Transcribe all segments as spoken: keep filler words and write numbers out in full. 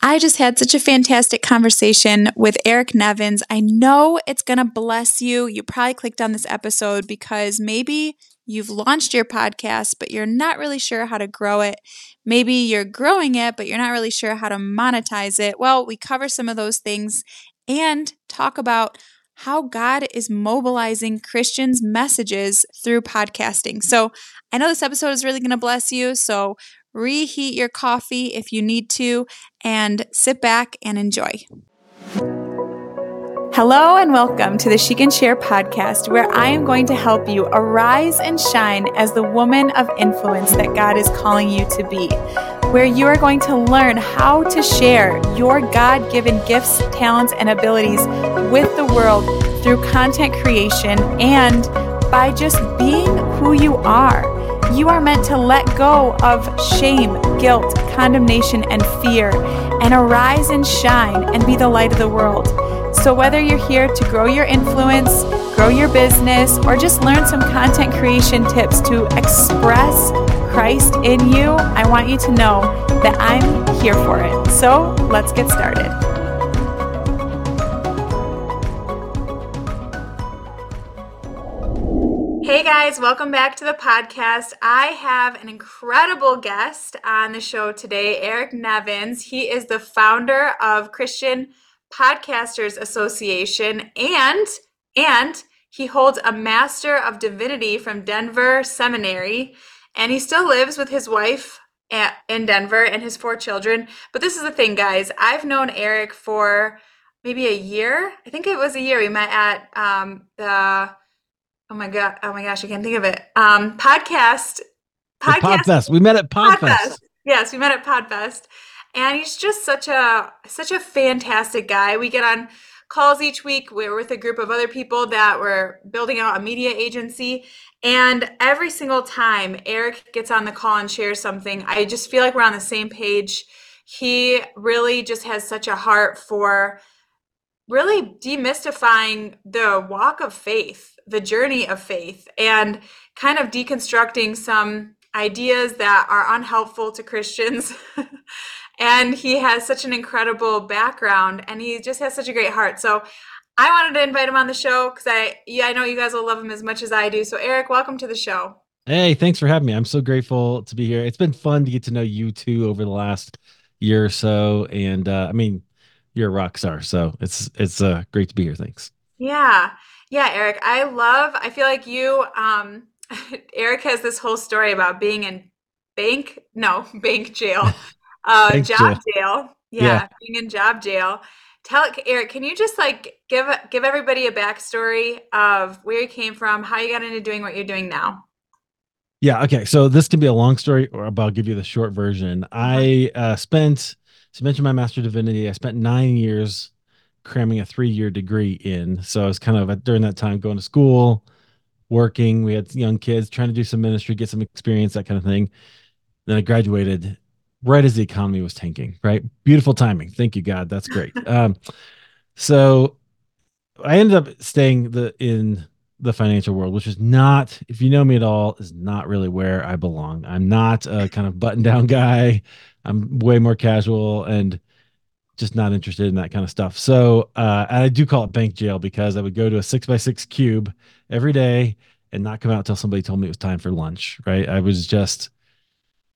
I just had such a fantastic conversation with Eric Nevins. I know it's going to bless you. You probably clicked on this episode because maybe you've launched your podcast, but you're not really sure how to grow it. Maybe you're growing it, but you're not really sure how to monetize it. Well, we cover some of those things and talk about how God is mobilizing Christians' messages through podcasting. So I know this episode is really going to bless you, so reheat your coffee if you need to, and sit back and enjoy. Hello and welcome to the She Can Share podcast, where I am going to help you arise and shine as the woman of influence that God is calling you to be, where you are going to learn how to share your God-given gifts, talents, and abilities with the world through content creation and by just being who you are. You are meant to let go of shame, guilt, condemnation, and fear, and arise and shine and be the light of the world. So whether you're here to grow your influence, grow your business, or just learn some content creation tips to express Christ in you, I want you to know that I'm here for it. So let's get started. Hey guys, welcome back to the podcast. I have an incredible guest on the show today, Eric Nevins. He is the founder of Christian Podcasters Association, and and he holds a Master of Divinity from Denver Seminary, and he still lives with his wife at, in Denver and his four children. But this is the thing, guys. I've known Eric for maybe a year. I think it was a year. We met at um, the... Oh my god! Oh my gosh! I can't think of it. Um, podcast, podcast. Podfest. We met at Podfest. Podfest. Yes, we met at Podfest, and he's just such a such a fantastic guy. We get on calls each week. We're with a group of other people that were building out a media agency, and every single time Eric gets on the call and shares something, I just feel like we're on the same page. He really just has such a heart for really demystifying the walk of faith, the journey of faith, and kind of deconstructing some ideas that are unhelpful to Christians. And he has such an incredible background, and he just has such a great heart. So I wanted to invite him on the show because I, yeah, I know you guys will love him as much as I do. So Eric, welcome to the show. Hey, thanks for having me. I'm so grateful to be here. It's been fun to get to know you two over the last year or so. And uh, I mean, you're a rock star. So it's, it's uh, great to be here. Thanks. Yeah. Yeah, Eric, I love, I feel like you, um, Eric has this whole story about being in bank, no, bank jail, uh, bank job jail. jail. Yeah, yeah, being in job jail. Tell Eric, can you just like give give everybody a backstory of where you came from, how you got into doing what you're doing now? Yeah, okay. So this can be a long story, or I'll give you the short version. I uh, spent, so you mentioned my Master of Divinity, I spent nine years cramming a three-year degree in. So I was kind of during that time going to school, working, we had young kids, trying to do some ministry, get some experience, that kind of thing. Then I graduated right as the economy was tanking, right? Beautiful timing. Thank you, God. That's great. um, so I ended up staying the in the financial world, which is not, if you know me at all, is not really where I belong. I'm not a kind of button-down guy. I'm way more casual and just not interested in that kind of stuff. So uh, I do call it bank jail because I would go to a six by six cube every day and not come out until somebody told me it was time for lunch, right? I was just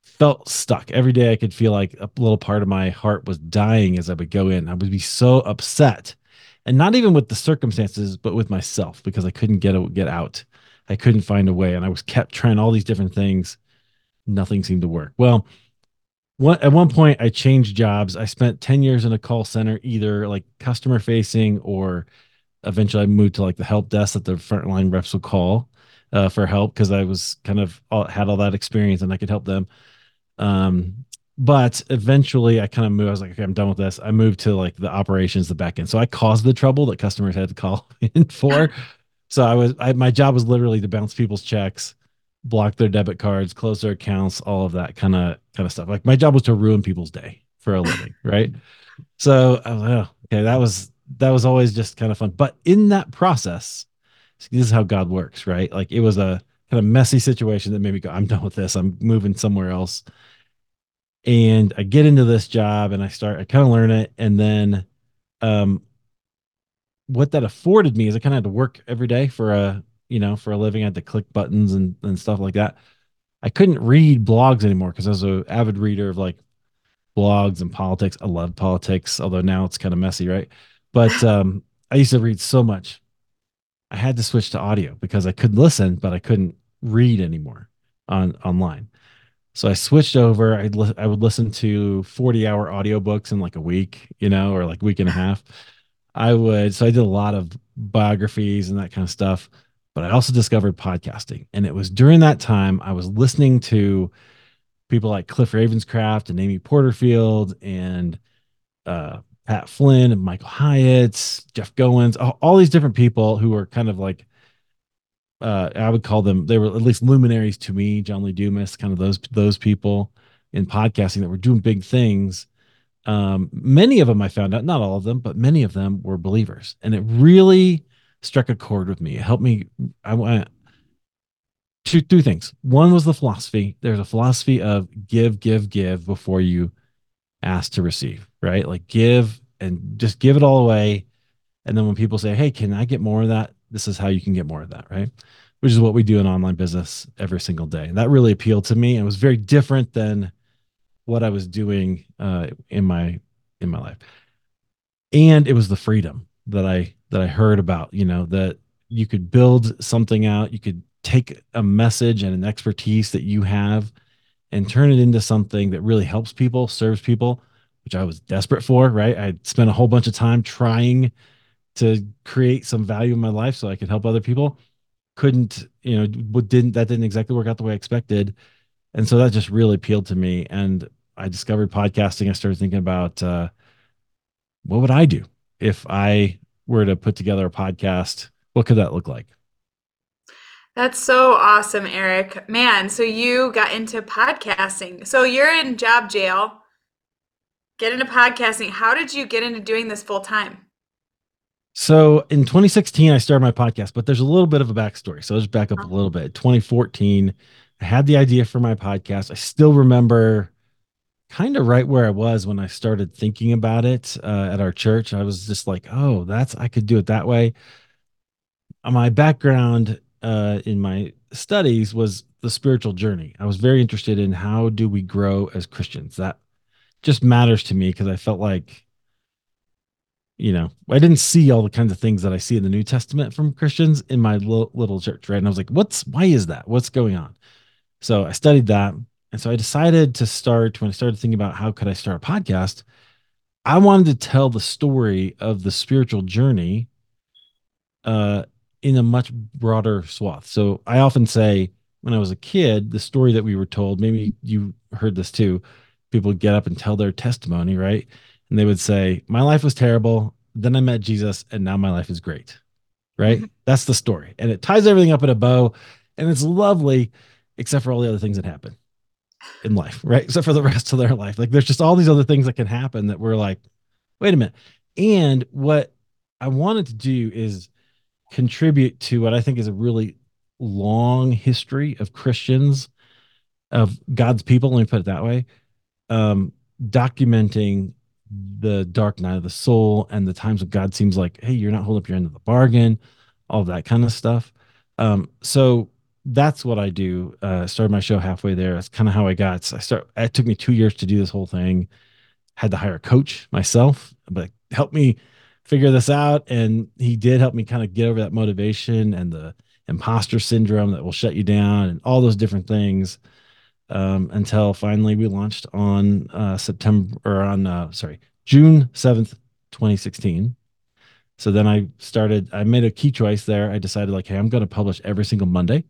felt stuck. Every day I could feel like a little part of my heart was dying as I would go in. I would be so upset, and not even with the circumstances, but with myself, because I couldn't get, a, get out. I couldn't find a way. And I was kept trying all these different things. Nothing seemed to work. Well, One, at one point, I changed jobs. I spent ten years in a call center, either like customer facing, or eventually I moved to like the help desk that the frontline reps would call uh, for help, because I was kind of all, had all that experience and I could help them. Um, but eventually I kind of moved. I was like, okay, I'm done with this. I moved to like the operations, the back end. So I caused the trouble that customers had to call in for. So I was, I, my job was literally to bounce people's checks, block their debit cards, close their accounts, all of that kind of kind of stuff. Like my job was to ruin people's day for a living, right? So I was like, oh, okay, that was that was always just kind of fun. But in that process, this is how God works, right? Like it was a kind of messy situation that made me go, I'm done with this. I'm moving somewhere else. And I get into this job and I start, I kind of learn it. And then um, what that afforded me is I kind of had to work every day for a, you know, for a living. I had to click buttons and, and stuff like that. I couldn't read blogs anymore because I was an avid reader of like blogs and politics. I love politics, although now it's kind of messy, right? But um, I used to read so much. I had to switch to audio because I could listen, but I couldn't read anymore on online. So I switched over. I'd li- I would listen to forty hour audiobooks in like a week, you know, or like week and a half. I would. So I did a lot of biographies and that kind of stuff, but I also discovered podcasting. And it was during that time I was listening to people like Cliff Ravenscraft and Amy Porterfield and uh, Pat Flynn and Michael Hyatt, Jeff Goins, all, all these different people who were kind of like, Uh, I would call them, they were at least luminaries to me, John Lee Dumas, kind of those, those people in podcasting that were doing big things. Um, many of them I found out, not all of them, but many of them were believers. And it really struck a chord with me. It helped me. I went two, two things. One was the philosophy. There's a philosophy of give, give, give before you ask to receive, right? Like give and just give it all away. And then when people say, hey, can I get more of that? This is how you can get more of that, right? Which is what we do in online business every single day. And that really appealed to me. It was very different than what I was doing uh, in my in my life. And it was the freedom that I that I heard about, you know, that you could build something out, you could take a message and an expertise that you have and turn it into something that really helps people, serves people, which I was desperate for, right? I spent a whole bunch of time trying to create some value in my life so I could help other people. Couldn't, you know, didn't, that didn't exactly work out the way I expected. And so that just really appealed to me. And I discovered podcasting. I started thinking about uh, what would I do if I were to put together a podcast? What could that look like? That's so awesome, Eric. Man, so you got into podcasting. So you're in job jail, get into podcasting. How did you get into doing this full time? So in twenty sixteen, I started my podcast, but there's a little bit of a backstory. So I'll just back up a little bit. twenty fourteen, I had the idea for my podcast. I still remember kind of right where I was when I started thinking about it uh, at our church. I was just like, oh, that's, I could do it that way. My background uh, in my studies was the spiritual journey. I was very interested in how do we grow as Christians? That just matters to me because I felt like, you know, I didn't see all the kinds of things that I see in the New Testament from Christians in my little, little church, right? And I was like, what's, why is that? What's going on? So I studied that. And so I decided to start, when I started thinking about how could I start a podcast, I wanted to tell the story of the spiritual journey uh, in a much broader swath. So I often say when I was a kid, the story that we were told, maybe you heard this too, people would get up and tell their testimony, right? And they would say, my life was terrible. Then I met Jesus and now my life is great. Right. Mm-hmm. That's the story. And it ties everything up in a bow and it's lovely, except for all the other things that happen in life. Right. Except for the rest of their life. Like there's just all these other things that can happen that we're like, wait a minute. And what I wanted to do is contribute to what I think is a really long history of Christians, of God's people. Let me put it that way. Um, documenting the dark night of the soul and the times when God seems like, hey, you're not holding up your end of the bargain, all that kind of stuff. Um, so that's what I do. Uh, started my show halfway there. That's kind of how I got, so I start, it took me two years to do this whole thing. Had to hire a coach myself, but help me figure this out. And he did help me kind of get over that motivation and the imposter syndrome that will shut you down and all those different things. Um, until finally we launched on uh, September or on, uh, sorry, June seventh, twenty sixteen. So then I started, I made a key choice there. I decided like, hey, I'm going to publish every single Monday,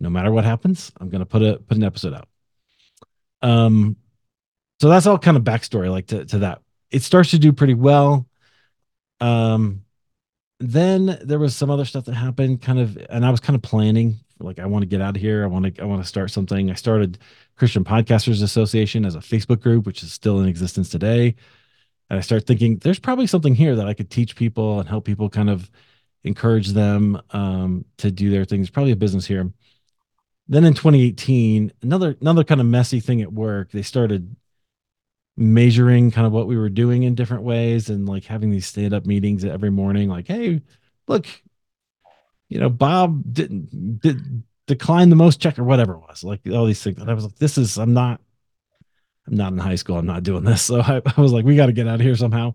no matter what happens, I'm going to put a, put an episode out. Um, so that's all kind of backstory, like to, to that. It starts to do pretty well. Um, then there was some other stuff that happened kind of, and I was kind of planning like, I want to get out of here. I want to, I want to start something. I started Christian Podcasters Association as a Facebook group, which is still in existence today. And I start thinking there's probably something here that I could teach people and help people, kind of encourage them um, to do their things. Probably a business here. Then in twenty eighteen, another, another kind of messy thing at work. They started measuring kind of what we were doing in different ways, and like having these stand-up meetings every morning, like, hey, look, you know, Bob didn't did decline the most check or whatever it was, like all these things. And I was like, this is, I'm not, I'm not in high school. I'm not doing this. So I, I was like, we got to get out of here somehow.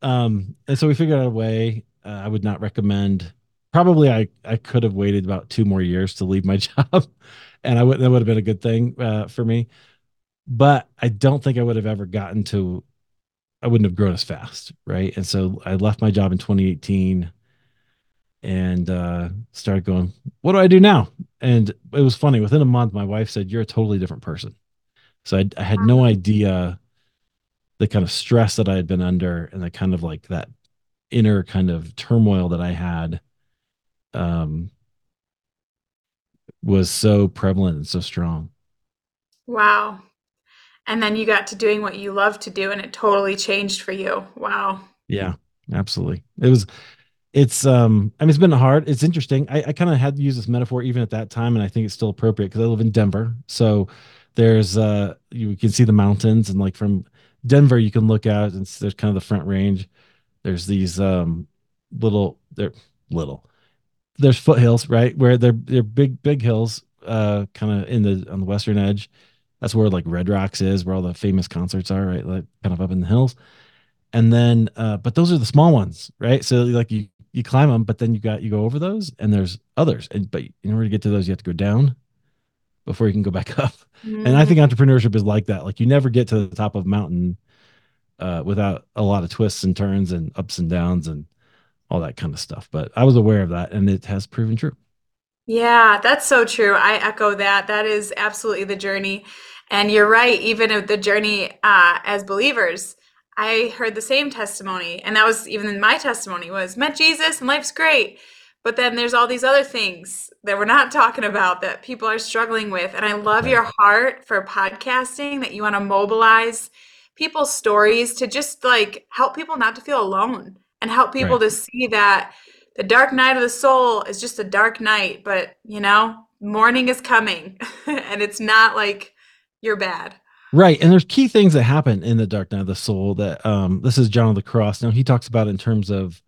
Um, and so we figured out a way. uh, I would not recommend, probably I, I could have waited about two more years to leave my job, and I wouldn't, that would have been a good thing uh, for me. But I don't think I would have ever gotten to, I wouldn't have grown as fast, right? And so I left my job in twenty eighteen and uh, started going, what do I do now? And it was funny. Within a month, my wife said, you're a totally different person. So I, I had no idea the kind of stress that I had been under and the kind of like that inner kind of turmoil that I had um, was so prevalent and so strong. Wow. And then you got to doing what you love to do, and it totally changed for you. Wow. Yeah, absolutely. It was, it's, um, I mean, it's been hard. It's interesting. I, I kind of had to use this metaphor even at that time, and I think it's still appropriate because I live in Denver. So there's, uh, you can see the mountains, and like from Denver, you can look out and there's kind of the Front Range. There's these, um, little, they're little, there's foothills, right? Where they're, they're big, big hills, uh, kind of in the, on the western edge. That's where like Red Rocks is, where all the famous concerts are, right? Like kind of up in the hills. And then, uh, but those are the small ones, right? So like you, you climb them, but then you got, you go over those, and there's others. And, but in order to get to those, you have to go down before you can go back up. Mm-hmm. And I think entrepreneurship is like that. Like you never get to the top of a mountain, uh, without a lot of twists and turns and ups and downs and all that kind of stuff. But I was aware of that, and it has proven true. Yeah, that's so true. I echo that. That is absolutely the journey. And you're right, even of the journey uh, as believers, I heard the same testimony. And that was even in my testimony was, met Jesus and life's great. But then there's all these other things that we're not talking about that people are struggling with. And I love your heart for podcasting, that you want to mobilize people's stories to just like help people not to feel alone, and help people right. to see that the dark night of the soul is just a dark night. But, you know, morning is coming and it's not like you're bad. Right. And there's key things that happen in the dark night of the soul that, um, this is John of the Cross. Now he talks about in terms of,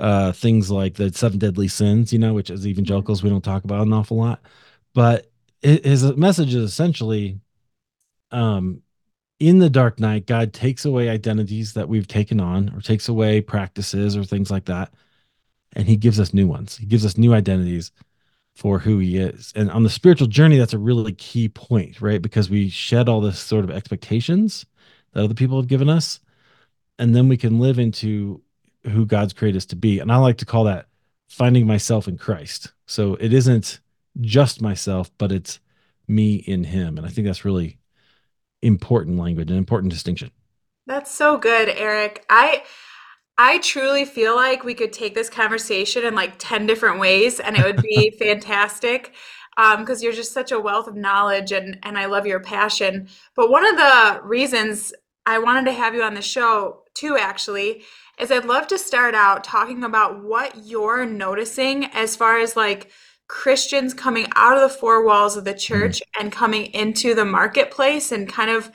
uh, things like the seven deadly sins, you know, which as evangelicals, we don't talk about an awful lot, but his message is essentially, um, in the dark night, God takes away identities that we've taken on, or takes away practices or things like that. And he gives us new ones. He gives us new identities for who he is. And on the spiritual journey, that's a really key point, right? Because we shed all this sort of expectations that other people have given us, and then we can live into who God's created us to be. And I like to call that finding myself in Christ. So it isn't just myself, but it's me in him. And I think that's really important language, an important distinction. That's so good, Eric. I... I truly feel like we could take this conversation in like ten different ways, and it would be fantastic, because um, you're just such a wealth of knowledge, and, and I love your passion. But one of the reasons I wanted to have you on the show too, actually, is I'd love to start out talking about what you're noticing as far as like Christians coming out of the four walls of the church mm-hmm. and coming into the marketplace, and kind of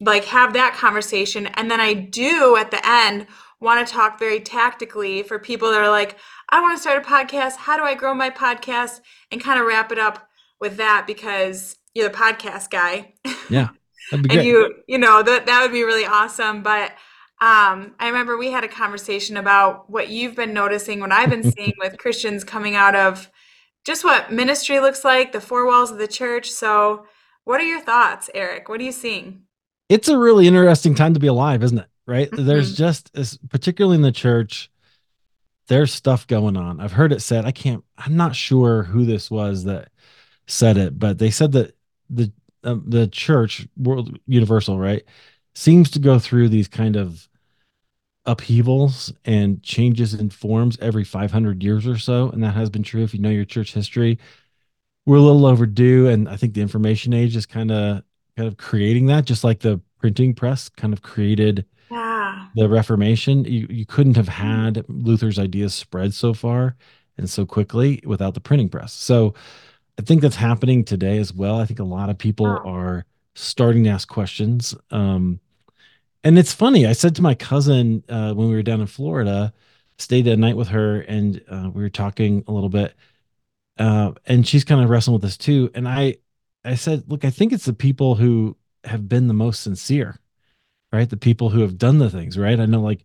like have that conversation. And then I do at the end want to talk very tactically for people that are like, I want to start a podcast. How do I grow my podcast? And kind of wrap it up with that, because you're the podcast guy. Yeah. That'd be and great. you, you know, that, that would be really awesome. But um, I remember we had a conversation about what you've been noticing, what I've been seeing with Christians coming out of just what ministry looks like, the four walls of the church. So what are your thoughts, Eric? What are you seeing? It's a really interesting time to be alive, isn't it? Right. Mm-hmm. There's just this, particularly in the church, there's stuff going on. I've heard it said, I can't, I'm not sure who this was that said it, but they said that the, uh, the church, world universal, right, seems to go through these kind of upheavals and changes in forms every five hundred years or so. And that has been true. If you know your church history, we're a little overdue. And I think the information age is kind of, kind of creating that, just like the printing press kind of created the Reformation. You, you couldn't have had Luther's ideas spread so far and so quickly without the printing press. So I think that's happening today as well. I think a lot of people are starting to ask questions. Um, And it's funny. I said to my cousin uh, when we were down in Florida, stayed a night with her, and uh, we were talking a little bit. Uh, and she's kind of wrestling with this too. And I, I said, look, I think it's the people who have been the most sincere, right? The people who have done the things, right? I know, like,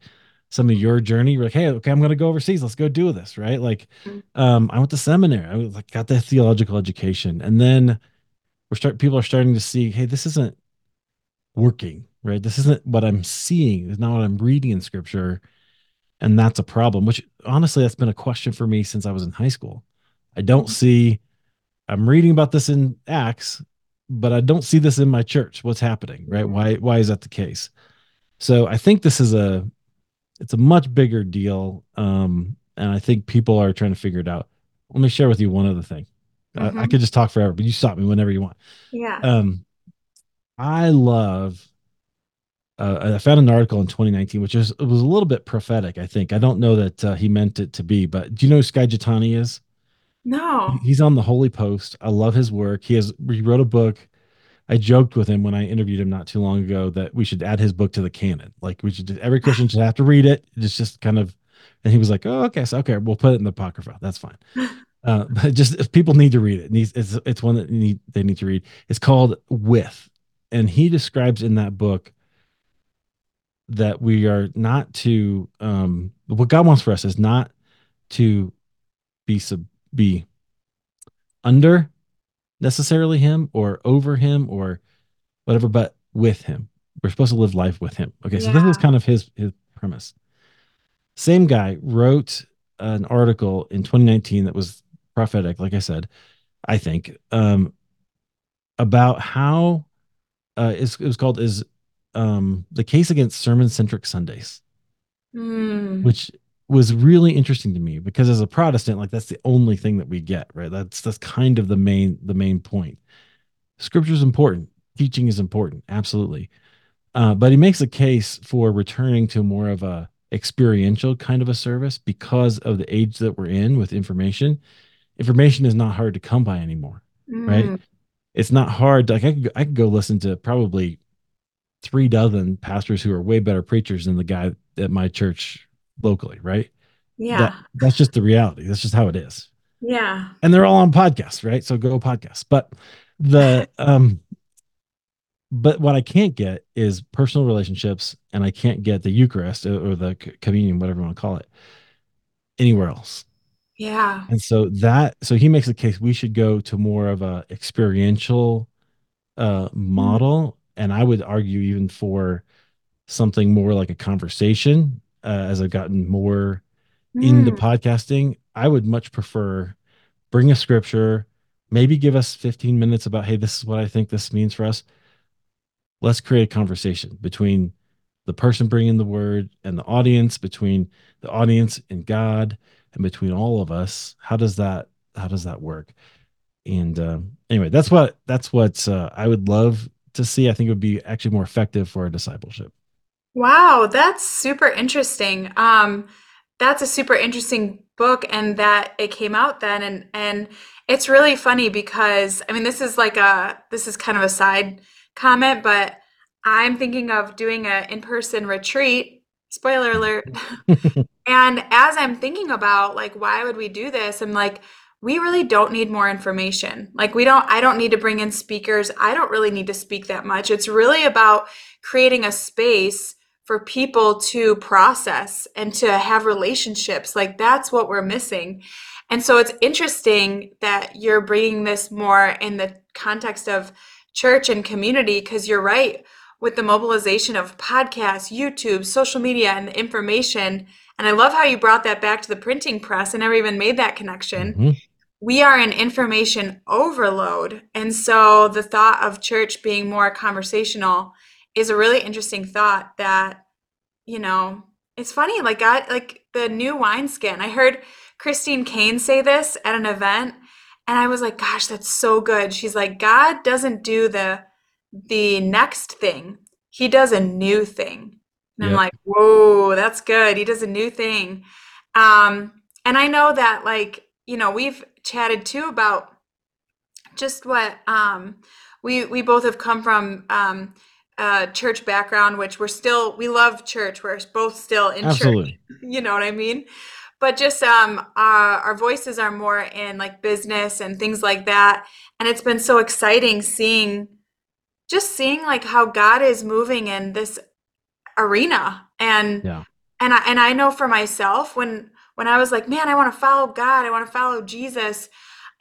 some of your journey, you're like, hey, okay, I'm going to go overseas. Let's go do this, right? Like, um, I went to seminary. I was like, got that theological education. And then we're start, people are starting to see, hey, this isn't working, right? This isn't what I'm seeing. It's not what I'm reading in scripture. And that's a problem, which honestly, that's been a question for me since I was in high school. I don't see, I'm reading about this in Acts, but I don't see this in my church. What's happening, right? Why, why is that the case? So I think this is a, it's a much bigger deal. Um, and I think people are trying to figure it out. Let me share with you one other thing. Mm-hmm. I, I could just talk forever, but you stop me whenever you want. Yeah. Um, I love, uh, I found an article in twenty nineteen, which is, it was a little bit prophetic, I think. I don't know that uh, he meant it to be, but do you know who Sky Jitani is? No. He's on the Holy Post. I love his work. He has, he wrote a book. I joked with him when I interviewed him not too long ago that we should add his book to the canon. Like, we should, every Christian should have to read it. It's just kind of, and he was like, oh, okay. So, okay, we'll put it in the Apocrypha. That's fine. Uh, but just, if people need to read it, needs, it's, it's one that need, they need to read. It's called With. And he describes in that book that we are not to, um, what God wants for us is not to be sub, be under necessarily him or over him or whatever, but with him. We're supposed to live life with him. Okay. Yeah. So this is kind of his, his premise. Same guy wrote an article in twenty nineteen that was prophetic. Like I said, I think, um, about how, uh, it's, it was called is, um, the case against sermon centric Sundays, mm. which was really interesting to me because as a Protestant, like, that's the only thing that we get, right? That's, that's kind of the main, the main point. Scripture is important. Teaching is important. Absolutely. Uh, but he makes a case for returning to more of a experiential kind of a service because of the age that we're in with information. Information is not hard to come by anymore, mm. right? It's not hard. To, like I could, I could go listen to probably three dozen pastors who are way better preachers than the guy at my church locally, right? Yeah. That, that's just the reality. That's just how it is. Yeah. And they're all on podcasts, right? So go podcasts. But the um but what I can't get is personal relationships, and I can't get the Eucharist or the communion, whatever you want to call it, anywhere else. Yeah. And so that so he makes the case we should go to more of a experiential uh model, and I would argue even for something more like a conversation. Uh, as I've gotten more mm. into podcasting, I would much prefer bring a scripture, maybe give us fifteen minutes about, hey, this is what I think this means for us. Let's create a conversation between the person bringing the word and the audience, between the audience and God, and between all of us. How does that, how does that work? And um, anyway, that's what, that's what uh, I would love to see. I think it would be actually more effective for our discipleship. Wow, that's super interesting. Um, that's a super interesting book, and that it came out then, and and it's really funny because I mean, this is like a this is kind of a side comment, but I'm thinking of doing an in-person retreat. Spoiler alert. And as I'm thinking about like why would we do this, I'm like, we really don't need more information. Like we don't. I don't need to bring in speakers. I don't really need to speak that much. It's really about creating a space for people to process and to have relationships. Like that's what we're missing. And so it's interesting that you're bringing this more in the context of church and community, because you're right, with the mobilization of podcasts, YouTube, social media, and the information. And I love how you brought that back to the printing press. I never even made that connection. Mm-hmm. We are in information overload. And so the thought of church being more conversational is a really interesting thought that, you know, it's funny, like God, like the new wineskin. I heard Christine Kane say this at an event, and I was like, gosh, that's so good. She's like, God doesn't do the the next thing. He does a new thing. And yeah. I'm like, whoa, that's good. He does a new thing. Um, and I know that, like, you know, we've chatted too about just what um, we, we both have come from, um, uh, church background, which we're still, we love church. We're both still in Absolutely. Church. You know what I mean? But just um, our, our voices are more in like business and things like that. And it's been so exciting seeing, just seeing like how God is moving in this arena. And, yeah. and I, and I know for myself, when, when I was like, man, I want to follow God, I want to follow Jesus.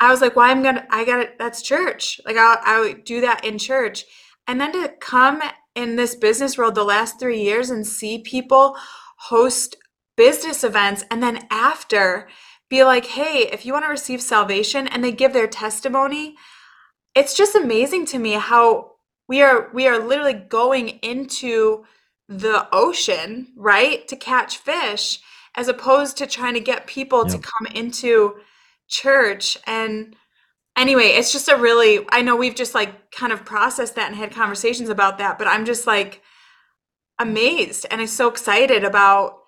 I was like, well, I'm going to, I got it. That's church. Like I'll, I would do that in church. And then to come in this business world the last three years and see people host business events, and then after be like, hey, if you want to receive salvation, and they give their testimony. It's just amazing to me how we are, we are literally going into the ocean, right, to catch fish, as opposed to trying to get people yep. to come into church. And anyway, it's just a really, I know we've just like kind of processed that and had conversations about that, but I'm just like amazed. And I'm so excited about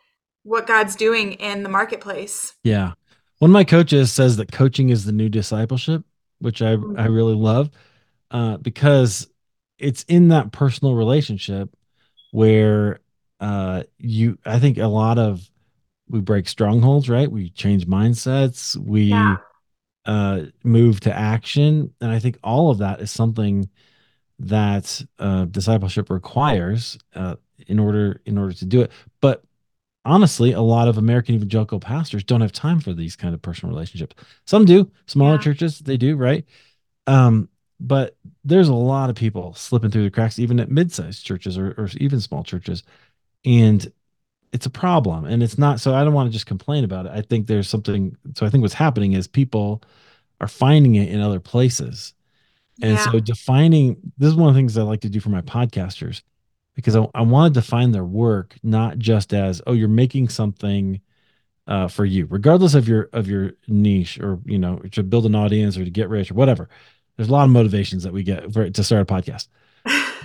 what God's doing in the marketplace. Yeah. One of my coaches says that coaching is the new discipleship, which I, I really love, uh, because it's in that personal relationship where uh, you, I think a lot of, we break strongholds, right? We change mindsets. We yeah. uh, move to action. And I think all of that is something that uh, discipleship requires uh, in order, in order to do it. But honestly, a lot of American evangelical pastors don't have time for these kind of personal relationships. Some do, smaller yeah. churches, they do, right? Um, but there's a lot of people slipping through the cracks, even at mid-sized churches or, or even small churches. And it's a problem, and it's not, so I don't want to just complain about it. I think there's something, so I think what's happening is people are finding it in other places. And yeah. so defining, this is one of the things I like to do for my podcasters, because I, I want to define their work, not just as, oh, you're making something uh, for you, regardless of your, of your niche, or, you know, to build an audience or to get rich or whatever. There's a lot of motivations that we get for, to start a podcast.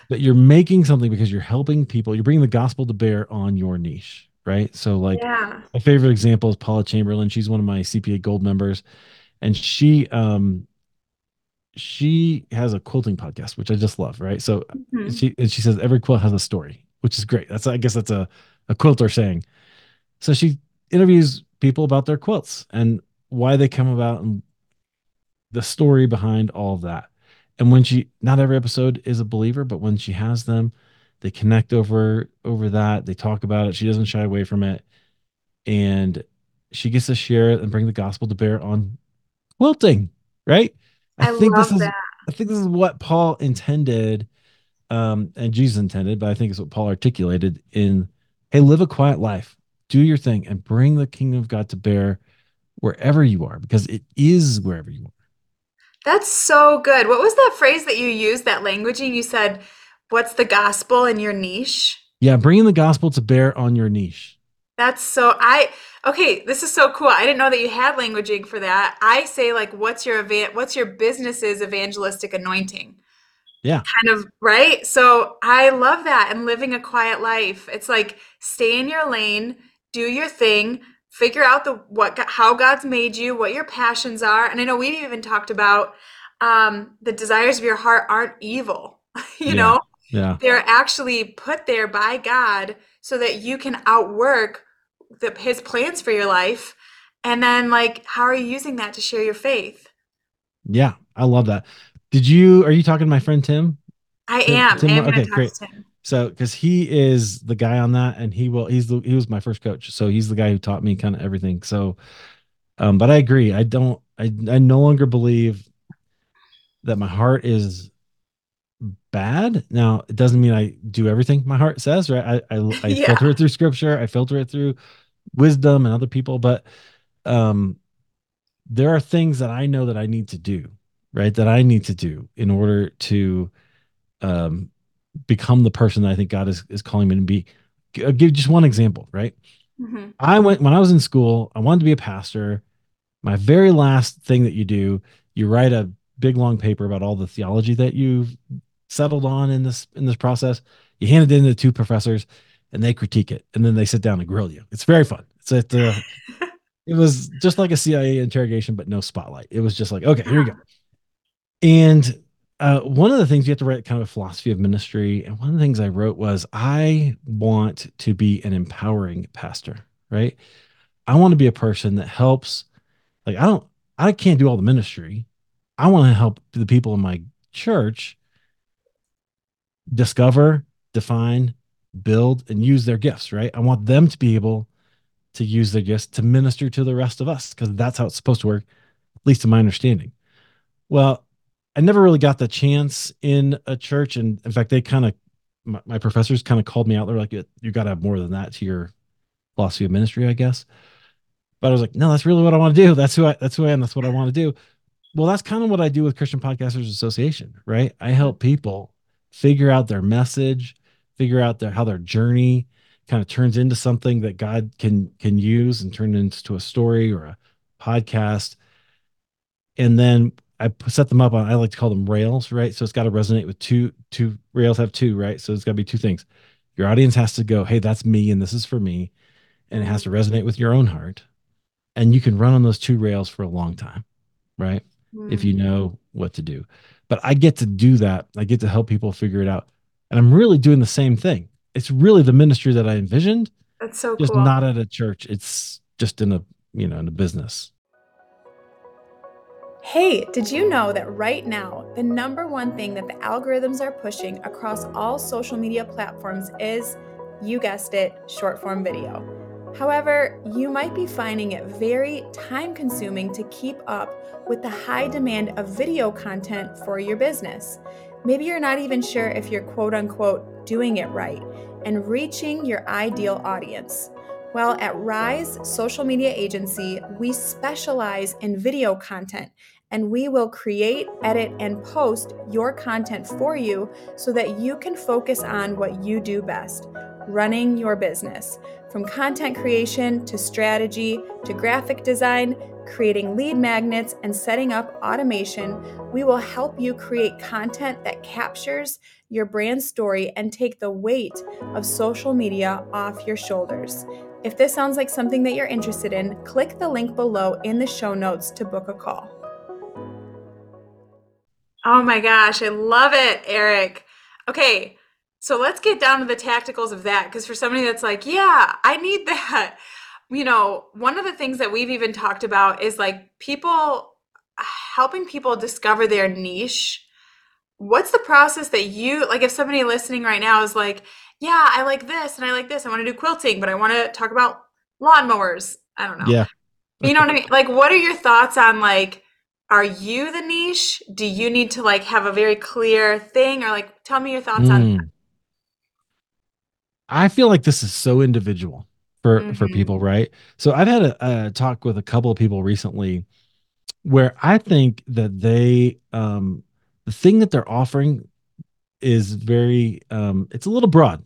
But you're making something because you're helping people. You're bringing the gospel to bear on your niche, right? So like yeah. my favorite example is Paula Chamberlain. She's one of my C P A Gold members. And she um, she has a quilting podcast, which I just love, right? So mm-hmm. she and she says every quilt has a story, which is great. That's I guess that's a, a quilter saying. So she interviews people about their quilts and why they come about and the story behind all of that. And when she, not every episode is a believer, but when she has them, they connect over, over that. They talk about it. She doesn't shy away from it. And she gets to share it and bring the gospel to bear on quilting, right? I, I think love this is, that. I think this is what Paul intended um, and Jesus intended, but I think it's what Paul articulated in, hey, live a quiet life, do your thing, and bring the kingdom of God to bear wherever you are, because it is wherever you are. That's so good. What was that phrase that you used, that languaging? You said, what's the gospel in your niche? Yeah, bringing the gospel to bear on your niche. That's so, I, okay, this is so cool. I didn't know that you had languaging for that. I say like, what's your, what's your business's evangelistic anointing? Yeah. Kind of, right? So I love that, and living a quiet life. It's like, stay in your lane, do your thing, figure out the what how God's made you, what your passions are. And I know we've even talked about um, the desires of your heart aren't evil. you yeah, know, yeah. They're actually put there by God so that you can outwork the, his plans for your life. And then like, how are you using that to share your faith? Yeah, I love that. Did you, are you talking to my friend, Tim? I am. Tim, I am okay, great. To Tim. So, because he is the guy on that, and he will, he's the, he was my first coach. So he's the guy who taught me kind of everything. So, um, but I agree. I don't, I, I no longer believe that my heart is bad. Now, it doesn't mean I do everything my heart says, right? I, I, I yeah. filter it through scripture. I filter it through wisdom and other people, but, um, there are things that I know that I need to do, right? That I need to do in order to, um, become the person that I think God is, is calling me to be. I'll give just one example, right? Mm-hmm. I went, when I was in school, I wanted to be a pastor. My very last thing that you do, you write a big long paper about all the theology that you've settled on in this, in this process. You hand it in to two professors and they critique it. And then they sit down and grill you. It's very fun. It's like, uh, it was just like a C I A interrogation, but no spotlight. It was just like, okay, here we go. And uh, one of the things you have to write kind of a philosophy of ministry. And one of the things I wrote was, I want to be an empowering pastor, right? I want to be a person that helps. Like, I don't, I can't do all the ministry. I want to help the people in my church discover, define, build, and use their gifts, right? I want them to be able to use their gifts to minister to the rest of us, because that's how it's supposed to work, at least in my understanding. Well, I never really got the chance in a church. And in fact, they kind of, my, my professors kind of called me out. They're like, you got to have more than that to your philosophy of ministry, I guess. But I was like, no, that's really what I want to do. That's who I, that's who I am. That's what I want to do. Well, that's kind of what I do with Christian Podcasters Association, right? I help people figure out their message, figure out their, how their journey kind of turns into something that God can, can use and turn into a story or a podcast. And then I set them up on, I like to call them rails, right? So it's got to resonate with two, two rails have two, right? So it's got to be two things. Your audience has to go, hey, that's me, and this is for me. And it has to resonate with your own heart. And you can run on those two rails for a long time, right? Mm-hmm. If you know what to do. But I get to do that. I get to help people figure it out. And I'm really doing the same thing. It's really the ministry that I envisioned. That's so just cool. Just not at a church. It's just in a, you know, in a business. Hey, did you know that right now, the number one thing that the algorithms are pushing across all social media platforms is, you guessed it, short form video. However, you might be finding it very time consuming to keep up with the high demand of video content for your business. Maybe you're not even sure if you're quote unquote doing it right and reaching your ideal audience. Well, at Rise Social Media Agency, we specialize in video content, and we will create, edit, and post your content for you so that you can focus on what you do best, running your business. From content creation to strategy to graphic design, creating lead magnets, and setting up automation, we will help you create content that captures your brand story and take the weight of social media off your shoulders. If this sounds like something that you're interested in, click the link below in the show notes to book a call. Oh my gosh, I love it, Eric. Okay, so let's get down to the tacticals of that, because for somebody that's like, yeah, I need that. You know, one of the things that we've even talked about is like people, helping people discover their niche. What's the process that you, like if somebody listening right now is like, yeah, I like this and I like this. I want to do quilting, but I want to talk about lawnmowers. I don't know. Yeah. You know what I mean? Like, what are your thoughts on like, are you the niche? Do you need to like have a very clear thing, or like, tell me your thoughts mm. on that. I feel like this is so individual for, mm-hmm. for people, right? So I've had a, a talk with a couple of people recently where I think that they, um, the thing that they're offering is very, um, it's a little broad,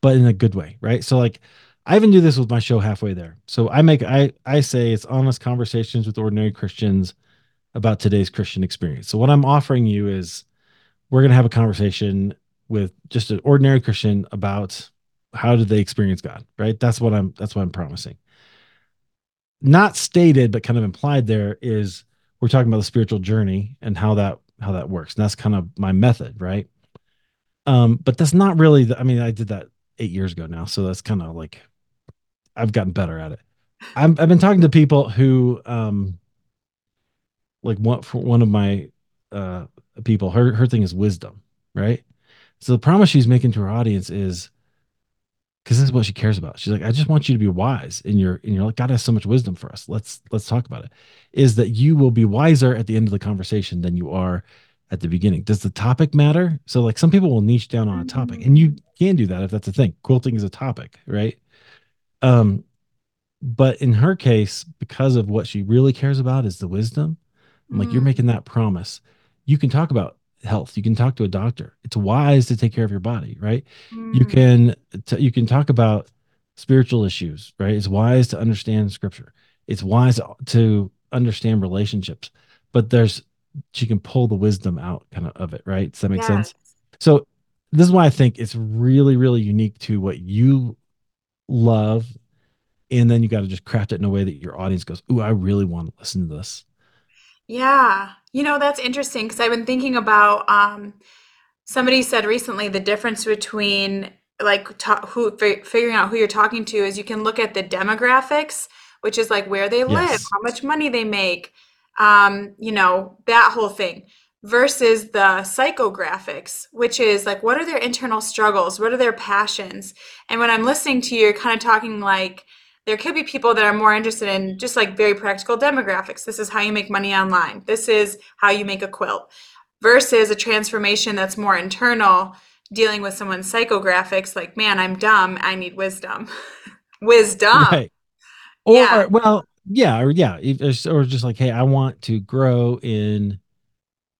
but in a good way, right? So like, I even do this with my show Halfway There. So I make, I I say it's honest conversations with ordinary Christians about today's Christian experience. So what I'm offering you is, we're going to have a conversation with just an ordinary Christian about how do they experience God, right? That's what I'm, that's what I'm promising. Not stated, but kind of implied there is, we're talking about the spiritual journey and how that, how that works. And that's kind of my method, right? Um, but that's not really, the, I mean, I did that eight years ago now. So that's kind of like, I've gotten better at it. I'm, I've been talking to people who, um, like one, for one of my uh, people, her, her thing is wisdom, right? So the promise she's making to her audience is, because this is what she cares about. She's like, I just want you to be wise in your, and you're like, God has so much wisdom for us. Let's, let's talk about it. Is that you will be wiser at the end of the conversation than you are at the beginning. Does the topic matter? So like some people will niche down on a topic, and you can do that if that's a thing. Quilting is a topic, right? Um, but in her case, because of what she really cares about is the wisdom. I'm like, mm-hmm. you're making that promise. You can talk about health. You can talk to a doctor. It's wise to take care of your body, right? Mm-hmm. You can, t- you can talk about spiritual issues, right? It's wise to understand scripture. It's wise to understand relationships, but there's, she can pull the wisdom out kind of, of it, right? Does that make yes. sense? So this is why I think it's really, really unique to what you love. And then you got to just craft it in a way that your audience goes, ooh, I really want to listen to this. Yeah. You know, that's interesting because I've been thinking about, um, somebody said recently the difference between like ta- who fi- figuring out who you're talking to is you can look at the demographics, which is like where they live, Yes. how much money they make, um, you know, that whole thing, versus the psychographics, which is like, what are their internal struggles? What are their passions? And when I'm listening to you, you're kind of talking like, there could be people that are more interested in just like very practical demographics. This is how you make money online. This is how you make a quilt, versus a transformation that's more internal, dealing with someone's psychographics. Like, man, I'm dumb. I need wisdom. wisdom. Right. Or, yeah. or well, yeah, or yeah, or just like, hey, I want to grow in,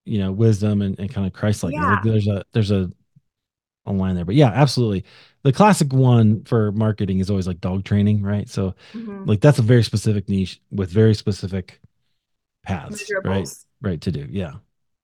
you know, wisdom and, and kind of Christ-likeness. Yeah. Like there's a there's a, a line there, but yeah, absolutely. The classic one for marketing is always like dog training, right? So mm-hmm. like that's a very specific niche with very specific paths, Measurables. right? Right to do. Yeah.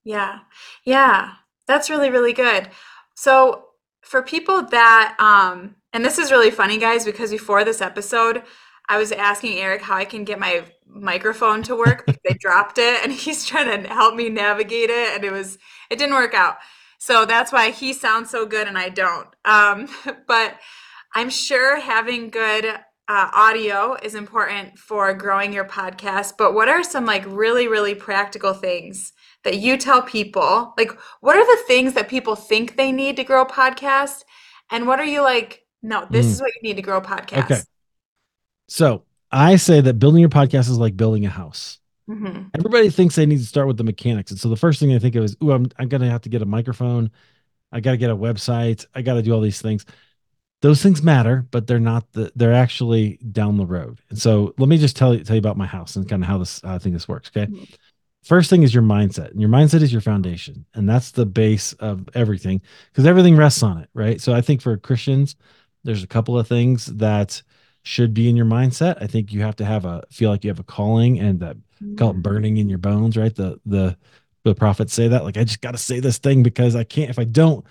Yeah. Yeah. That's really, really good. So for people that, um, and this is really funny, guys, because before this episode, I was asking Eric how I can get my microphone to work because I dropped it and he's trying to help me navigate it. And it was, it didn't work out. So that's why he sounds so good and I don't. Um, but I'm sure having good uh, audio is important for growing your podcast. But what are some like really, really practical things that you tell people? Like, what are the things that people think they need to grow a podcast? And what are you like, no, this mm. is what you need to grow a podcast? Okay. So I say that building your podcast is like building a house. Mm-hmm. Everybody thinks they need to start with the mechanics. And so the first thing I think of is, oh, I'm, I'm going to have to get a microphone. I got to get a website. I got to do all these things. Those things matter, but they're not the, they're actually down the road. And so let me just tell you, tell you about my house and kind of how this, how I think this works. Okay. Mm-hmm. First thing is your mindset, and your mindset is your foundation. And that's the base of everything because everything rests on it. Right. So I think for Christians, there's a couple of things that should be in your mindset. I think you have to have a, feel like you have a calling and that call it burning in your bones, right? The, the, the prophets say that, like, I just got to say this thing because I can't, if I don't,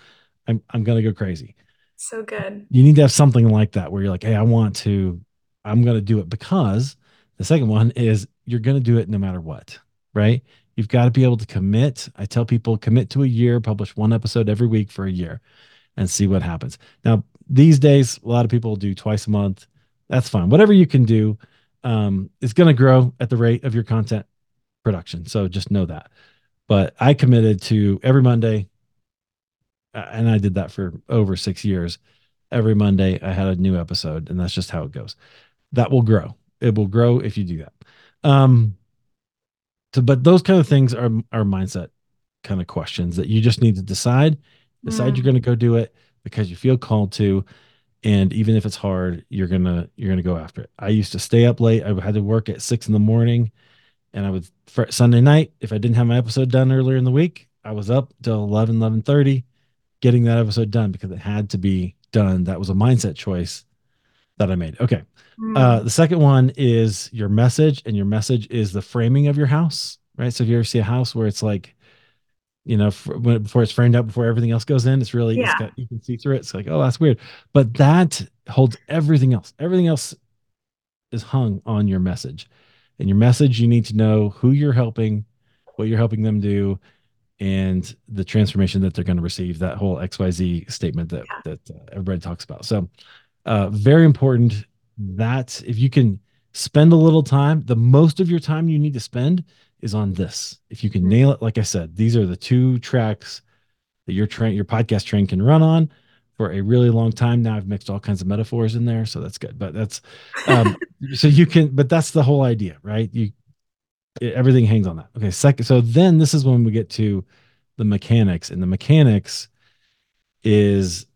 I'm, I'm going to go crazy. So good. You need to have something like that where you're like, hey, I want to, I'm going to do it because the second one is you're going to do it no matter what, right? You've got to be able to commit. I tell people commit to a year, publish one episode every week for a year and see what happens. Now these days, a lot of people do twice a month. That's fine. Whatever you can do, um, it's going to grow at the rate of your content production. So just know that. But I committed to every Monday, uh, and I did that for over six years. Every Monday I had a new episode, and that's just how it goes. That will grow. It will grow if you do that. Um, so, but those kind of things are, are mindset kind of questions that you just need to decide. Decide mm. you're going to go do it because you feel called to. And even if it's hard, you're going to, you're going to go after it. I used to stay up late. I had to work at six in the morning and I would for Sunday night. If I didn't have my episode done earlier in the week, I was up till eleven, eleven thirty getting that episode done because it had to be done. That was a mindset choice that I made. Okay. Mm. Uh, the second one is your message, and your message is the framing of your house, right? So if you ever see a house where it's like, you know, for, when, before it's framed up, before everything else goes in, it's really, yeah. it's got, you can see through it. It's like, oh, that's weird. But that holds everything else. Everything else is hung on your message. And your message, you need to know who you're helping, what you're helping them do, and the transformation that they're going to receive, that whole X Y Z statement that, yeah. that uh, everybody talks about. So uh, very important that if you can spend a little time, the most of your time you need to spend is on this. If you can nail it, like I said, these are the two tracks that your train, your podcast train can run on for a really long time. Now I've mixed all kinds of metaphors in there, so that's good. But that's um, so you can. But that's the whole idea, right? You it, everything hangs on that. Okay, second. So then this is when we get to the mechanics, and the mechanics is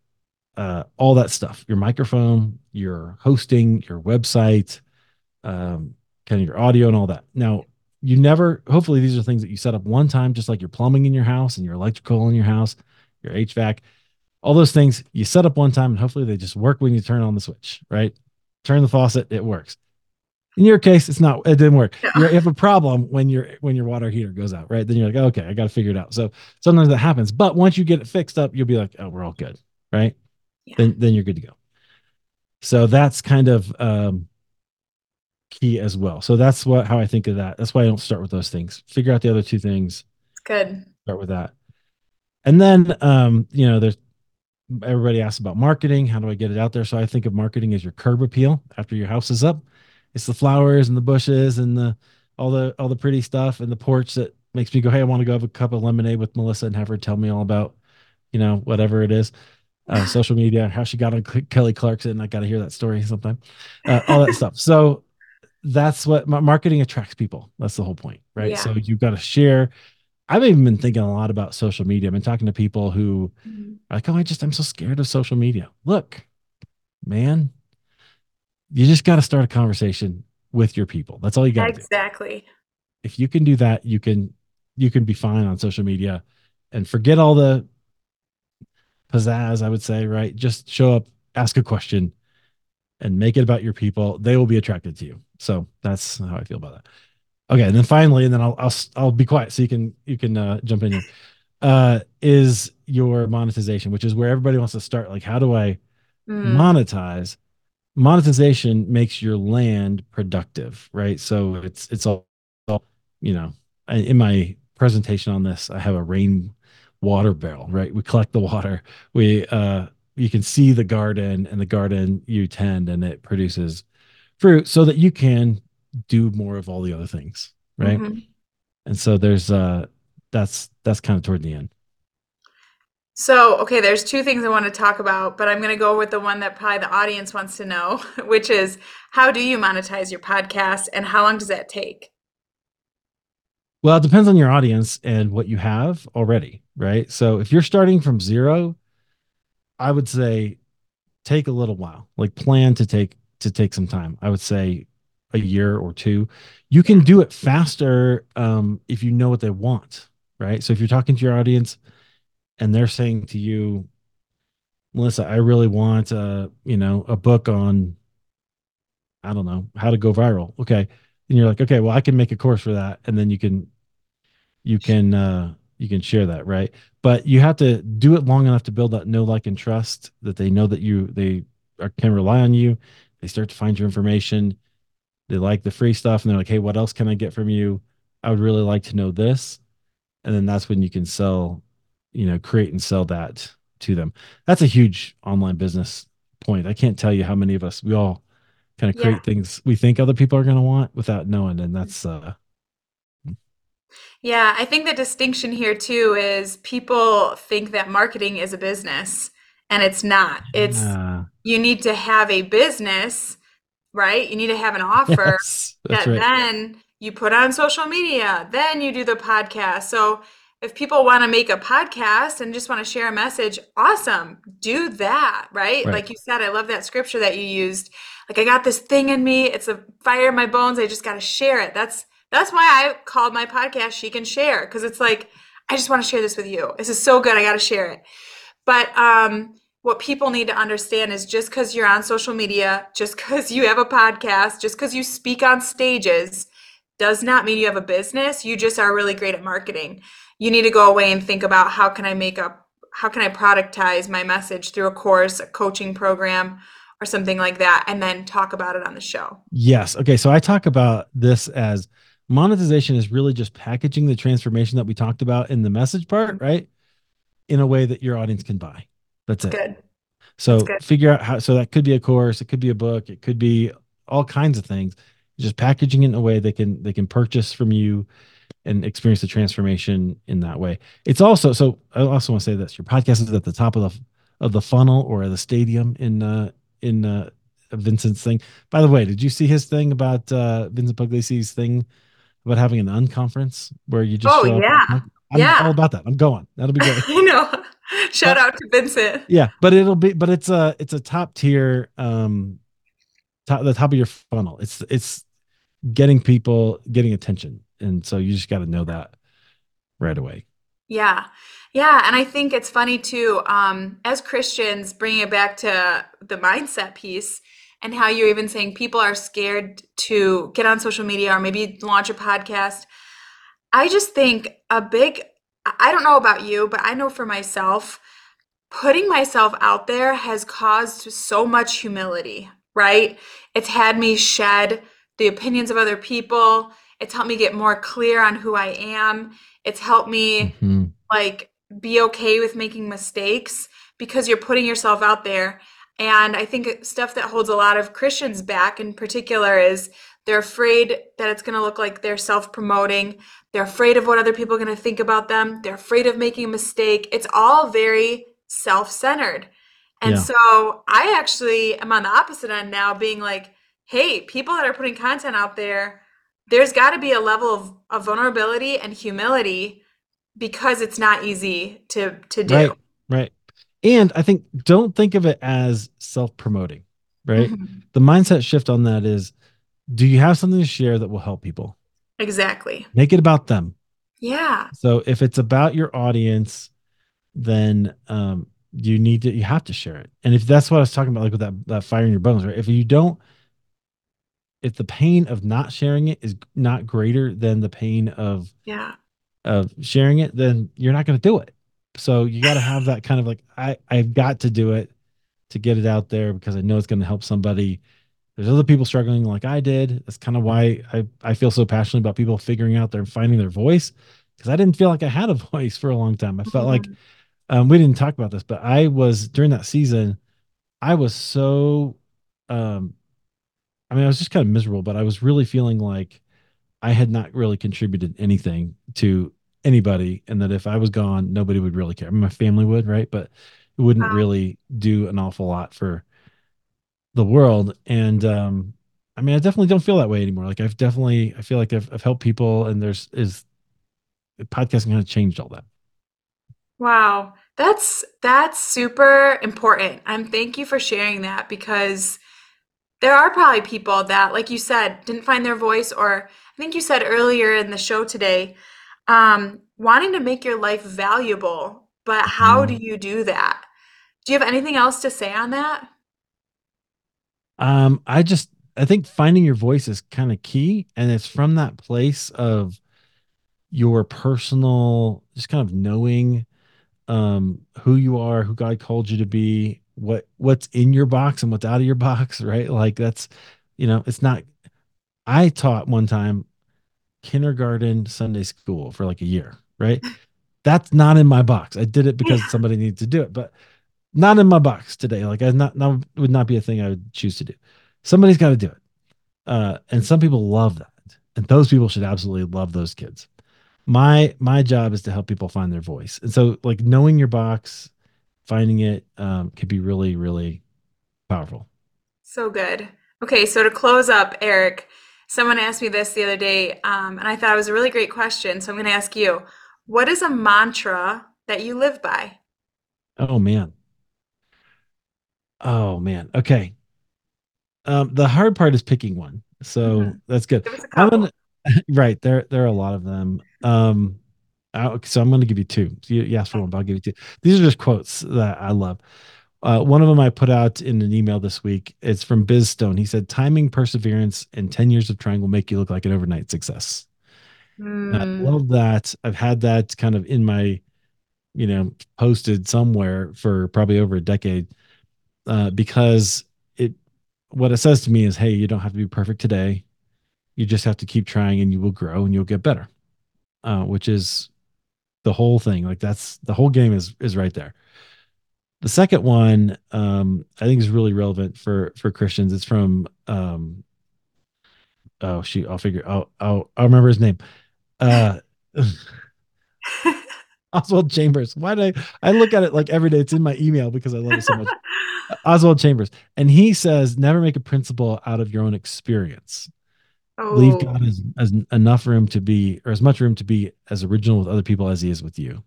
uh, all that stuff: your microphone, your hosting, your website, um, kind of your audio, and all that. Now. You never, hopefully these are things that you set up one time, just like your plumbing in your house and your electrical in your house, your H V A C, all those things you set up one time and hopefully they just work when you turn on the switch, right? Turn the faucet. It works. In your case, it's not, it didn't work. Yeah. You have a problem when your, when your water heater goes out, right? Then you're like, oh, okay, I got to figure it out. So sometimes that happens, but once you get it fixed up, you'll be like, oh, we're all good. Right. Yeah. Then, then you're good to go. So that's kind of, um, key as well. So that's what how I think of that. That's why I don't start with those things. Figure out the other two things. Good. Start with that. And then, um, you know, there's everybody asks about marketing. How do I get it out there? So I think of marketing as your curb appeal after your house is up. It's the flowers and the bushes and the all the all the pretty stuff and the porch that makes me go, hey, I want to go have a cup of lemonade with Melissa and have her tell me all about, you know, whatever it is. Uh, social media, how she got on Kelly Clarkson. I got to hear that story sometime. Uh, all that stuff. So that's what marketing attracts people. That's the whole point, right? Yeah. So you've got to share. I've even been thinking a lot about social media. I've been talking to people who mm-hmm. are like, oh, I just, I'm so scared of social media. Look, man, you just got to start a conversation with your people. That's all you got to do. Exactly. If you can do that, you can, you can be fine on social media and forget all the pizzazz, I would say, right? Just show up, ask a question and make it about your people. They will be attracted to you. So that's how I feel about that. Okay. And then finally, and then I'll, I'll, I'll be quiet so you can, you can uh, jump in here, uh, is your monetization, which is where everybody wants to start. Like, how do I mm. monetize? Monetization makes your land productive, right? So it's, it's all, all, you know, in my presentation on this, I have a rain water barrel, right? We collect the water. We, uh, you can see the garden and the garden you tend and it produces fruit so that you can do more of all the other things, right? Mm-hmm. And so there's uh that's that's kind of toward the end. So okay, there's two things I want to talk about, but I'm going to go with the one that probably the audience wants to know, which is how do you monetize your podcast and how long does that take? Well, it depends on your audience and what you have already, right? So if you're starting from zero, I would say take a little while, like plan to take to take some time. I would say a year or two. You can do it faster um, if you know what they want, right? So if you're talking to your audience and they're saying to you, Melissa, I really want a, you know, a book on, I don't know, how to go viral. Okay. And you're like, okay, well, I can make a course for that. And then you can, you can, uh, you can share that. Right. But you have to do it long enough to build that know, like, and trust that they know that you, they are, can rely on you. They start to find your information. They like the free stuff and they're like, hey, what else can I get from you? I would really like to know this. And then that's when you can sell, you know, create and sell that to them. That's a huge online business point. I can't tell you how many of us, we all kind of create yeah. things we think other people are going to want without knowing. And that's, uh, yeah, I think the distinction here too is people think that marketing is a business and it's not. It's, yeah. you need to have a business, right? You need to have an offer yes, that right. then you put on social media, then you do the podcast. So if people want to make a podcast and just want to share a message, awesome, do that, right? right? Like you said, I love that scripture that you used. Like, I got this thing in me. It's a fire in my bones. I just got to share it. That's, that's why I called my podcast, She Can Share. 'Cause it's like, I just want to share this with you. This is so good. I got to share it. But, um, what people need to understand is just because you're on social media, just because you have a podcast, just because you speak on stages does not mean you have a business. You just are really great at marketing. You need to go away and think about how can I make up, how can I productize my message through a course, a coaching program, or something like that, and then talk about it on the show. Yes. Okay. So I talk about this as monetization is really just packaging the transformation that we talked about in the message part, right? In a way that your audience can buy. That's it. Good. So That's good. Figure out how, so that could be a course, it could be a book, it could be all kinds of things, just packaging it in a way they can, they can purchase from you and experience the transformation in that way. It's also, so I also want to say this, your podcast is at the top of the, of the funnel or the stadium in, uh, in, uh, Vincent's thing, by the way. Did you see his thing about, uh, Vincent Puglisi's thing about having an unconference where you just, oh yeah. I'm yeah. all about that. I'm going, that'll be great. You know, shout but, out to Vincent. Yeah, but it'll be, but it's a, it's a top tier, um, top, the top of your funnel. It's, it's getting people, getting attention. And so you just got to know that right away. Yeah. Yeah. And I think it's funny too, um, as Christians, bringing it back to the mindset piece and how you're even saying people are scared to get on social media or maybe launch a podcast. I just think a big, I don't know about you, but I know for myself, putting myself out there has caused so much humility, right? It's had me shed the opinions of other people. It's helped me get more clear on who I am. It's helped me mm-hmm. like be okay with making mistakes, because you're putting yourself out there. And I think stuff that holds a lot of Christians back in particular is they're afraid that it's going to look like they're self-promoting. They're afraid of what other people are going to think about them. They're afraid of making a mistake. It's all very self-centered. And yeah. so I actually am on the opposite end now, being like, hey, people that are putting content out there, there's got to be a level of, of vulnerability and humility, because it's not easy to to do. Right, right. And I think, don't think of it as self-promoting, right? Mm-hmm. The mindset shift on that is, do you have something to share that will help people? Exactly. Make it about them. Yeah. So if it's about your audience, then um, you need to, you have to share it. And if that's what I was talking about, like with that, that fire in your bones, right? If you don't, if the pain of not sharing it is not greater than the pain of yeah. of sharing it, then you're not going to do it. So you got to have that kind of like, I, I've got to do it to get it out there, because I know it's going to help somebody. There's other people struggling like I did. That's kind of why I, I feel so passionate about people figuring out their, finding their voice, because I didn't feel like I had a voice for a long time. I felt mm-hmm. like, um, we didn't talk about this, but I was, during that season, I was so, um, I mean, I was just kind of miserable, but I was really feeling like I had not really contributed anything to anybody, and that if I was gone, nobody would really care. I mean, my family would, right? But it wouldn't wow. really do an awful lot for the world. And um, I mean, I definitely don't feel that way anymore. Like I've definitely, I feel like I've, I've helped people, and there's is podcasting kind of changed all that. Wow. That's, that's super important. And thank you for sharing that, because there are probably people that, like you said, didn't find their voice, or I think you said earlier in the show today, um, wanting to make your life valuable, but how mm. do you do that? Do you have anything else to say on that? Um, I just, I think finding your voice is kind of key, and it's from that place of your personal, just kind of knowing, um, who you are, who God called you to be, what, what's in your box and what's out of your box, right? Like that's, you know, it's not, I taught one time kindergarten Sunday school for like a year, right? That's not in my box. I did it because yeah. somebody needed to do it, but not in my box today. Like I not, not would not be a thing I would choose to do. Somebody's got to do it. Uh, and some people love that. And those people should absolutely love those kids. My, my job is to help people find their voice. And so like knowing your box, finding it um, could be really, really powerful. So good. Okay. So to close up, Eric, someone asked me this the other day, um, and I thought it was a really great question. So I'm going to ask you, what is a mantra that you live by? Oh, man. Oh, man. Okay. Um, the hard part is picking one. So mm-hmm. that's good. I'm gonna, right. There, there are a lot of them. Um, I, so I'm going to give you two. So you, you asked for one, but I'll give you two. These are just quotes that I love. Uh, one of them I put out in an email this week. It's from Biz Stone. He said, timing, perseverance, and ten years of trying will make you look like an overnight success. Mm. I love that. I've had that kind of in my, you know, posted somewhere for probably over a decade uh, because it, what it says to me is, hey, you don't have to be perfect today. You just have to keep trying and you will grow and you'll get better, uh, which is the whole thing. Like that's the whole game is, is right there. The second one, um, I think is really relevant for, for Christians. It's from, um, oh, shoot, I'll figure out, I'll, I'll, I'll remember his name. Uh, Oswald Chambers. Why did I, I look at it like every day? It's in my email because I love it so much. Oswald Chambers. And he says, never make a principle out of your own experience. Oh. Leave God as, as enough room to be, or as much room to be as original with other people as he is with you.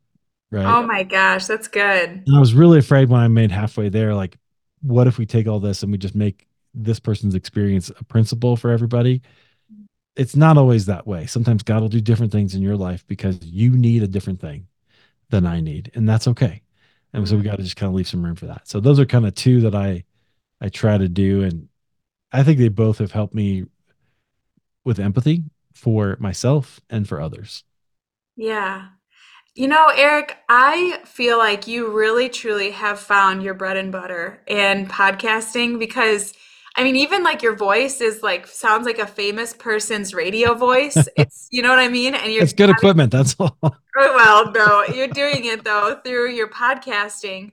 Right. Oh my gosh, that's good. And I was really afraid when I made halfway there, like, what if we take all this and we just make this person's experience a principle for everybody? It's not always that way. Sometimes God will do different things in your life because you need a different thing than I need. And that's okay. And so we got to just kind of leave some room for that. So those are kind of two that I, I try to do. And I think they both have helped me with empathy for myself and for others. Yeah. You know, Eric, I feel like you really, truly have found your bread and butter in podcasting, because I mean, even like your voice is like, sounds like a famous person's radio voice. It's, you know what I mean? And you're It's good having, equipment, that's all. Well, no, you're doing it though through your podcasting.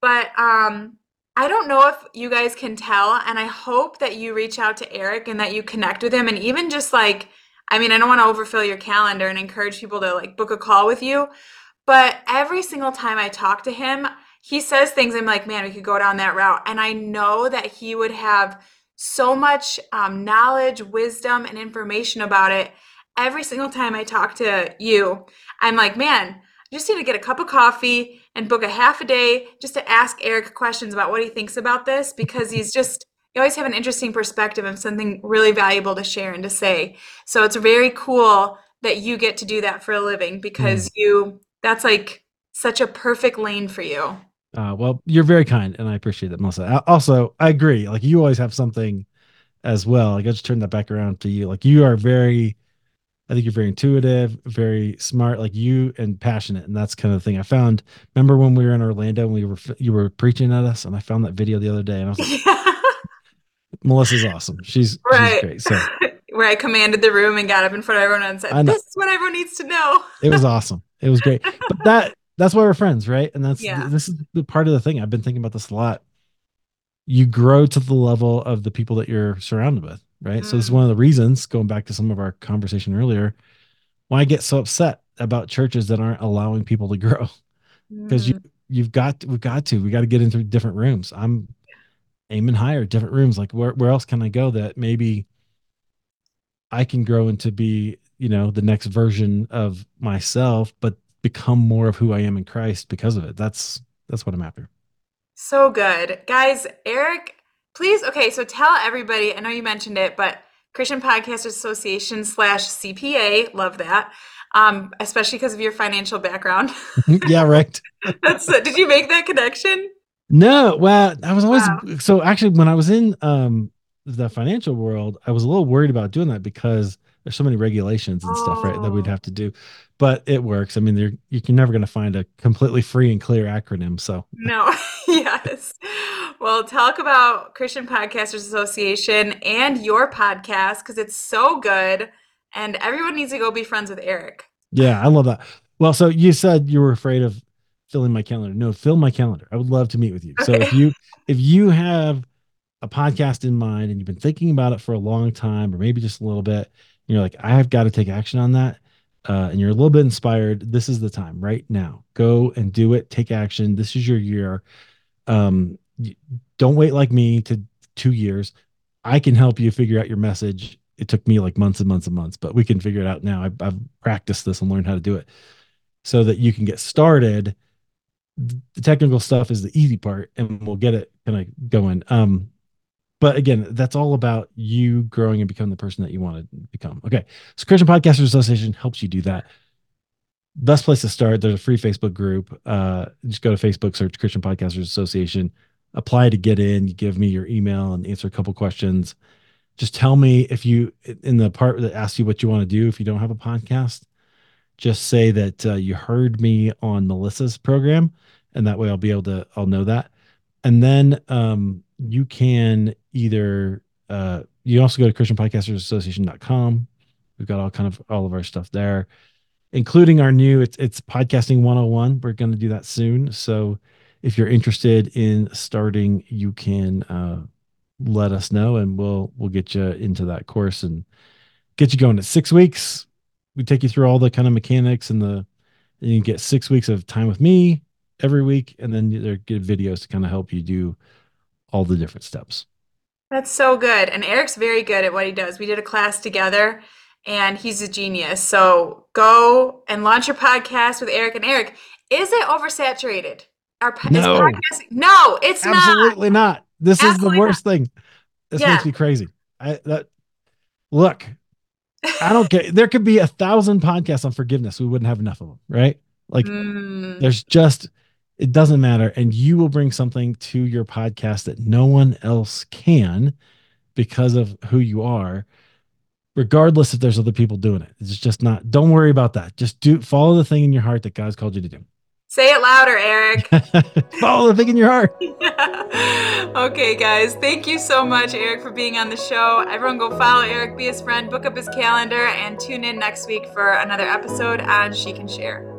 But um, I don't know if you guys can tell, and I hope that you reach out to Eric and that you connect with him. And even just like, I mean, I don't want to overfill your calendar and encourage people to like book a call with you. But every single time I talk to him, he says things I'm like, man, we could go down that route. And I know that he would have so much um, knowledge, wisdom, and information about it. Every single time I talk to you, I'm like, man, I just need to get a cup of coffee and book a half a day just to ask Eric questions about what he thinks about this, because he's just, you always have an interesting perspective and something really valuable to share and to say. So it's very cool that you get to do that for a living, because mm-hmm. you... that's like such a perfect lane for you. Uh, well, you're very kind, and I appreciate that, Melissa. I, also, I agree. Like, you always have something as well. Like, I just turn that back around to you. Like, you are very, I think you're very intuitive, very smart, like you, and passionate. And that's kind of the thing I found. Remember when we were in Orlando and we were, you were preaching at us, and I found that video the other day, and I was like, yeah. Melissa's awesome. She's, right. she's great. So. Where I commanded the room and got up in front of everyone and said, this is what everyone needs to know. It was awesome. It was great. But that that's why we're friends, right? And that's yeah. this is the part of the thing. I've been thinking about this a lot. You grow to the level of the people that you're surrounded with, right? Mm. So this is one of the reasons, going back to some of our conversation earlier, why I get so upset about churches that aren't allowing people to grow. Because mm. you you've got we've got to. We got to get into different rooms. I'm aiming higher, different rooms. Like, where where else can I go that maybe I can grow into be, you know, the next version of myself, but become more of who I am in Christ because of it. That's, that's what I'm after. So good, guys. Eric, please. Okay. So tell everybody, I know you mentioned it, but Christian Podcasters Association slash C P A. Love that. Um, especially because of your financial background. Yeah. Right. That's, did you make that connection? No. Well, I was always, wow. so actually when I was in, um, the financial world, I was a little worried about doing that because there's so many regulations and stuff, right, that we'd have to do, but it works. I mean, you're, you're never going to find a completely free and clear acronym. So no, yes. Well, talk about Christian Podcasters Association and your podcast, 'cause it's so good and everyone needs to go be friends with Eric. Yeah. I love that. Well, so you said you were afraid of filling my calendar. No, fill my calendar. I would love to meet with you. Okay. So if you, if you have a podcast in mind and you've been thinking about it for a long time, or maybe just a little bit, you're like, I have got to take action on that. Uh, and you're a little bit inspired. This is the time right now. Go and do it. Take action. This is your year. Um, don't wait like me to two years. I can help you figure out your message. It took me like months and months and months, but we can figure it out now. I've, I've practiced this and learned how to do it so that you can get started. The technical stuff is the easy part, and we'll get it kind of going. Um, But again, that's all about you growing and becoming the person that you want to become. Okay. So Christian Podcasters Association helps you do that. Best place to start. There's a free Facebook group. Uh, just go to Facebook, search Christian Podcasters Association, apply to get in, you give me your email and answer a couple questions. Just tell me if you, in the part that asks you what you want to do, if you don't have a podcast, just say that uh, you heard me on Melissa's program. And that way I'll be able to, I'll know that. And then um, you can either, uh, you also go to christian podcasters association dot com. We've got all kind of all of our stuff there, including our new, it's, it's Podcasting one oh one. We're going to do that soon. So if you're interested in starting, you can uh, let us know and we'll, we'll get you into that course and get you going. At six weeks, we take you through all the kind of mechanics and the, and you get six weeks of time with me every week. And then there are good videos to kind of help you do all the different steps. That's so good. And Eric's very good at what he does. We did a class together and he's a genius. So go and launch your podcast with Eric. And Eric, is it oversaturated? Our no. podcast? No, it's not. Absolutely not. not. This Absolutely is the worst not. thing. This yeah. makes me crazy. I that, Look, I don't care. There could be a thousand podcasts on forgiveness. We wouldn't have enough of them, right? Like mm. there's just, it doesn't matter. And you will bring something to your podcast that no one else can because of who you are, regardless if there's other people doing it. It's just not, don't worry about that. Just do follow the thing in your heart that God's called you to do. Say it louder, Eric. Follow the thing in your heart. Yeah. Okay, guys. Thank you so much, Eric, for being on the show. Everyone go follow Eric, be his friend, book up his calendar, and tune in next week for another episode on She Can Share.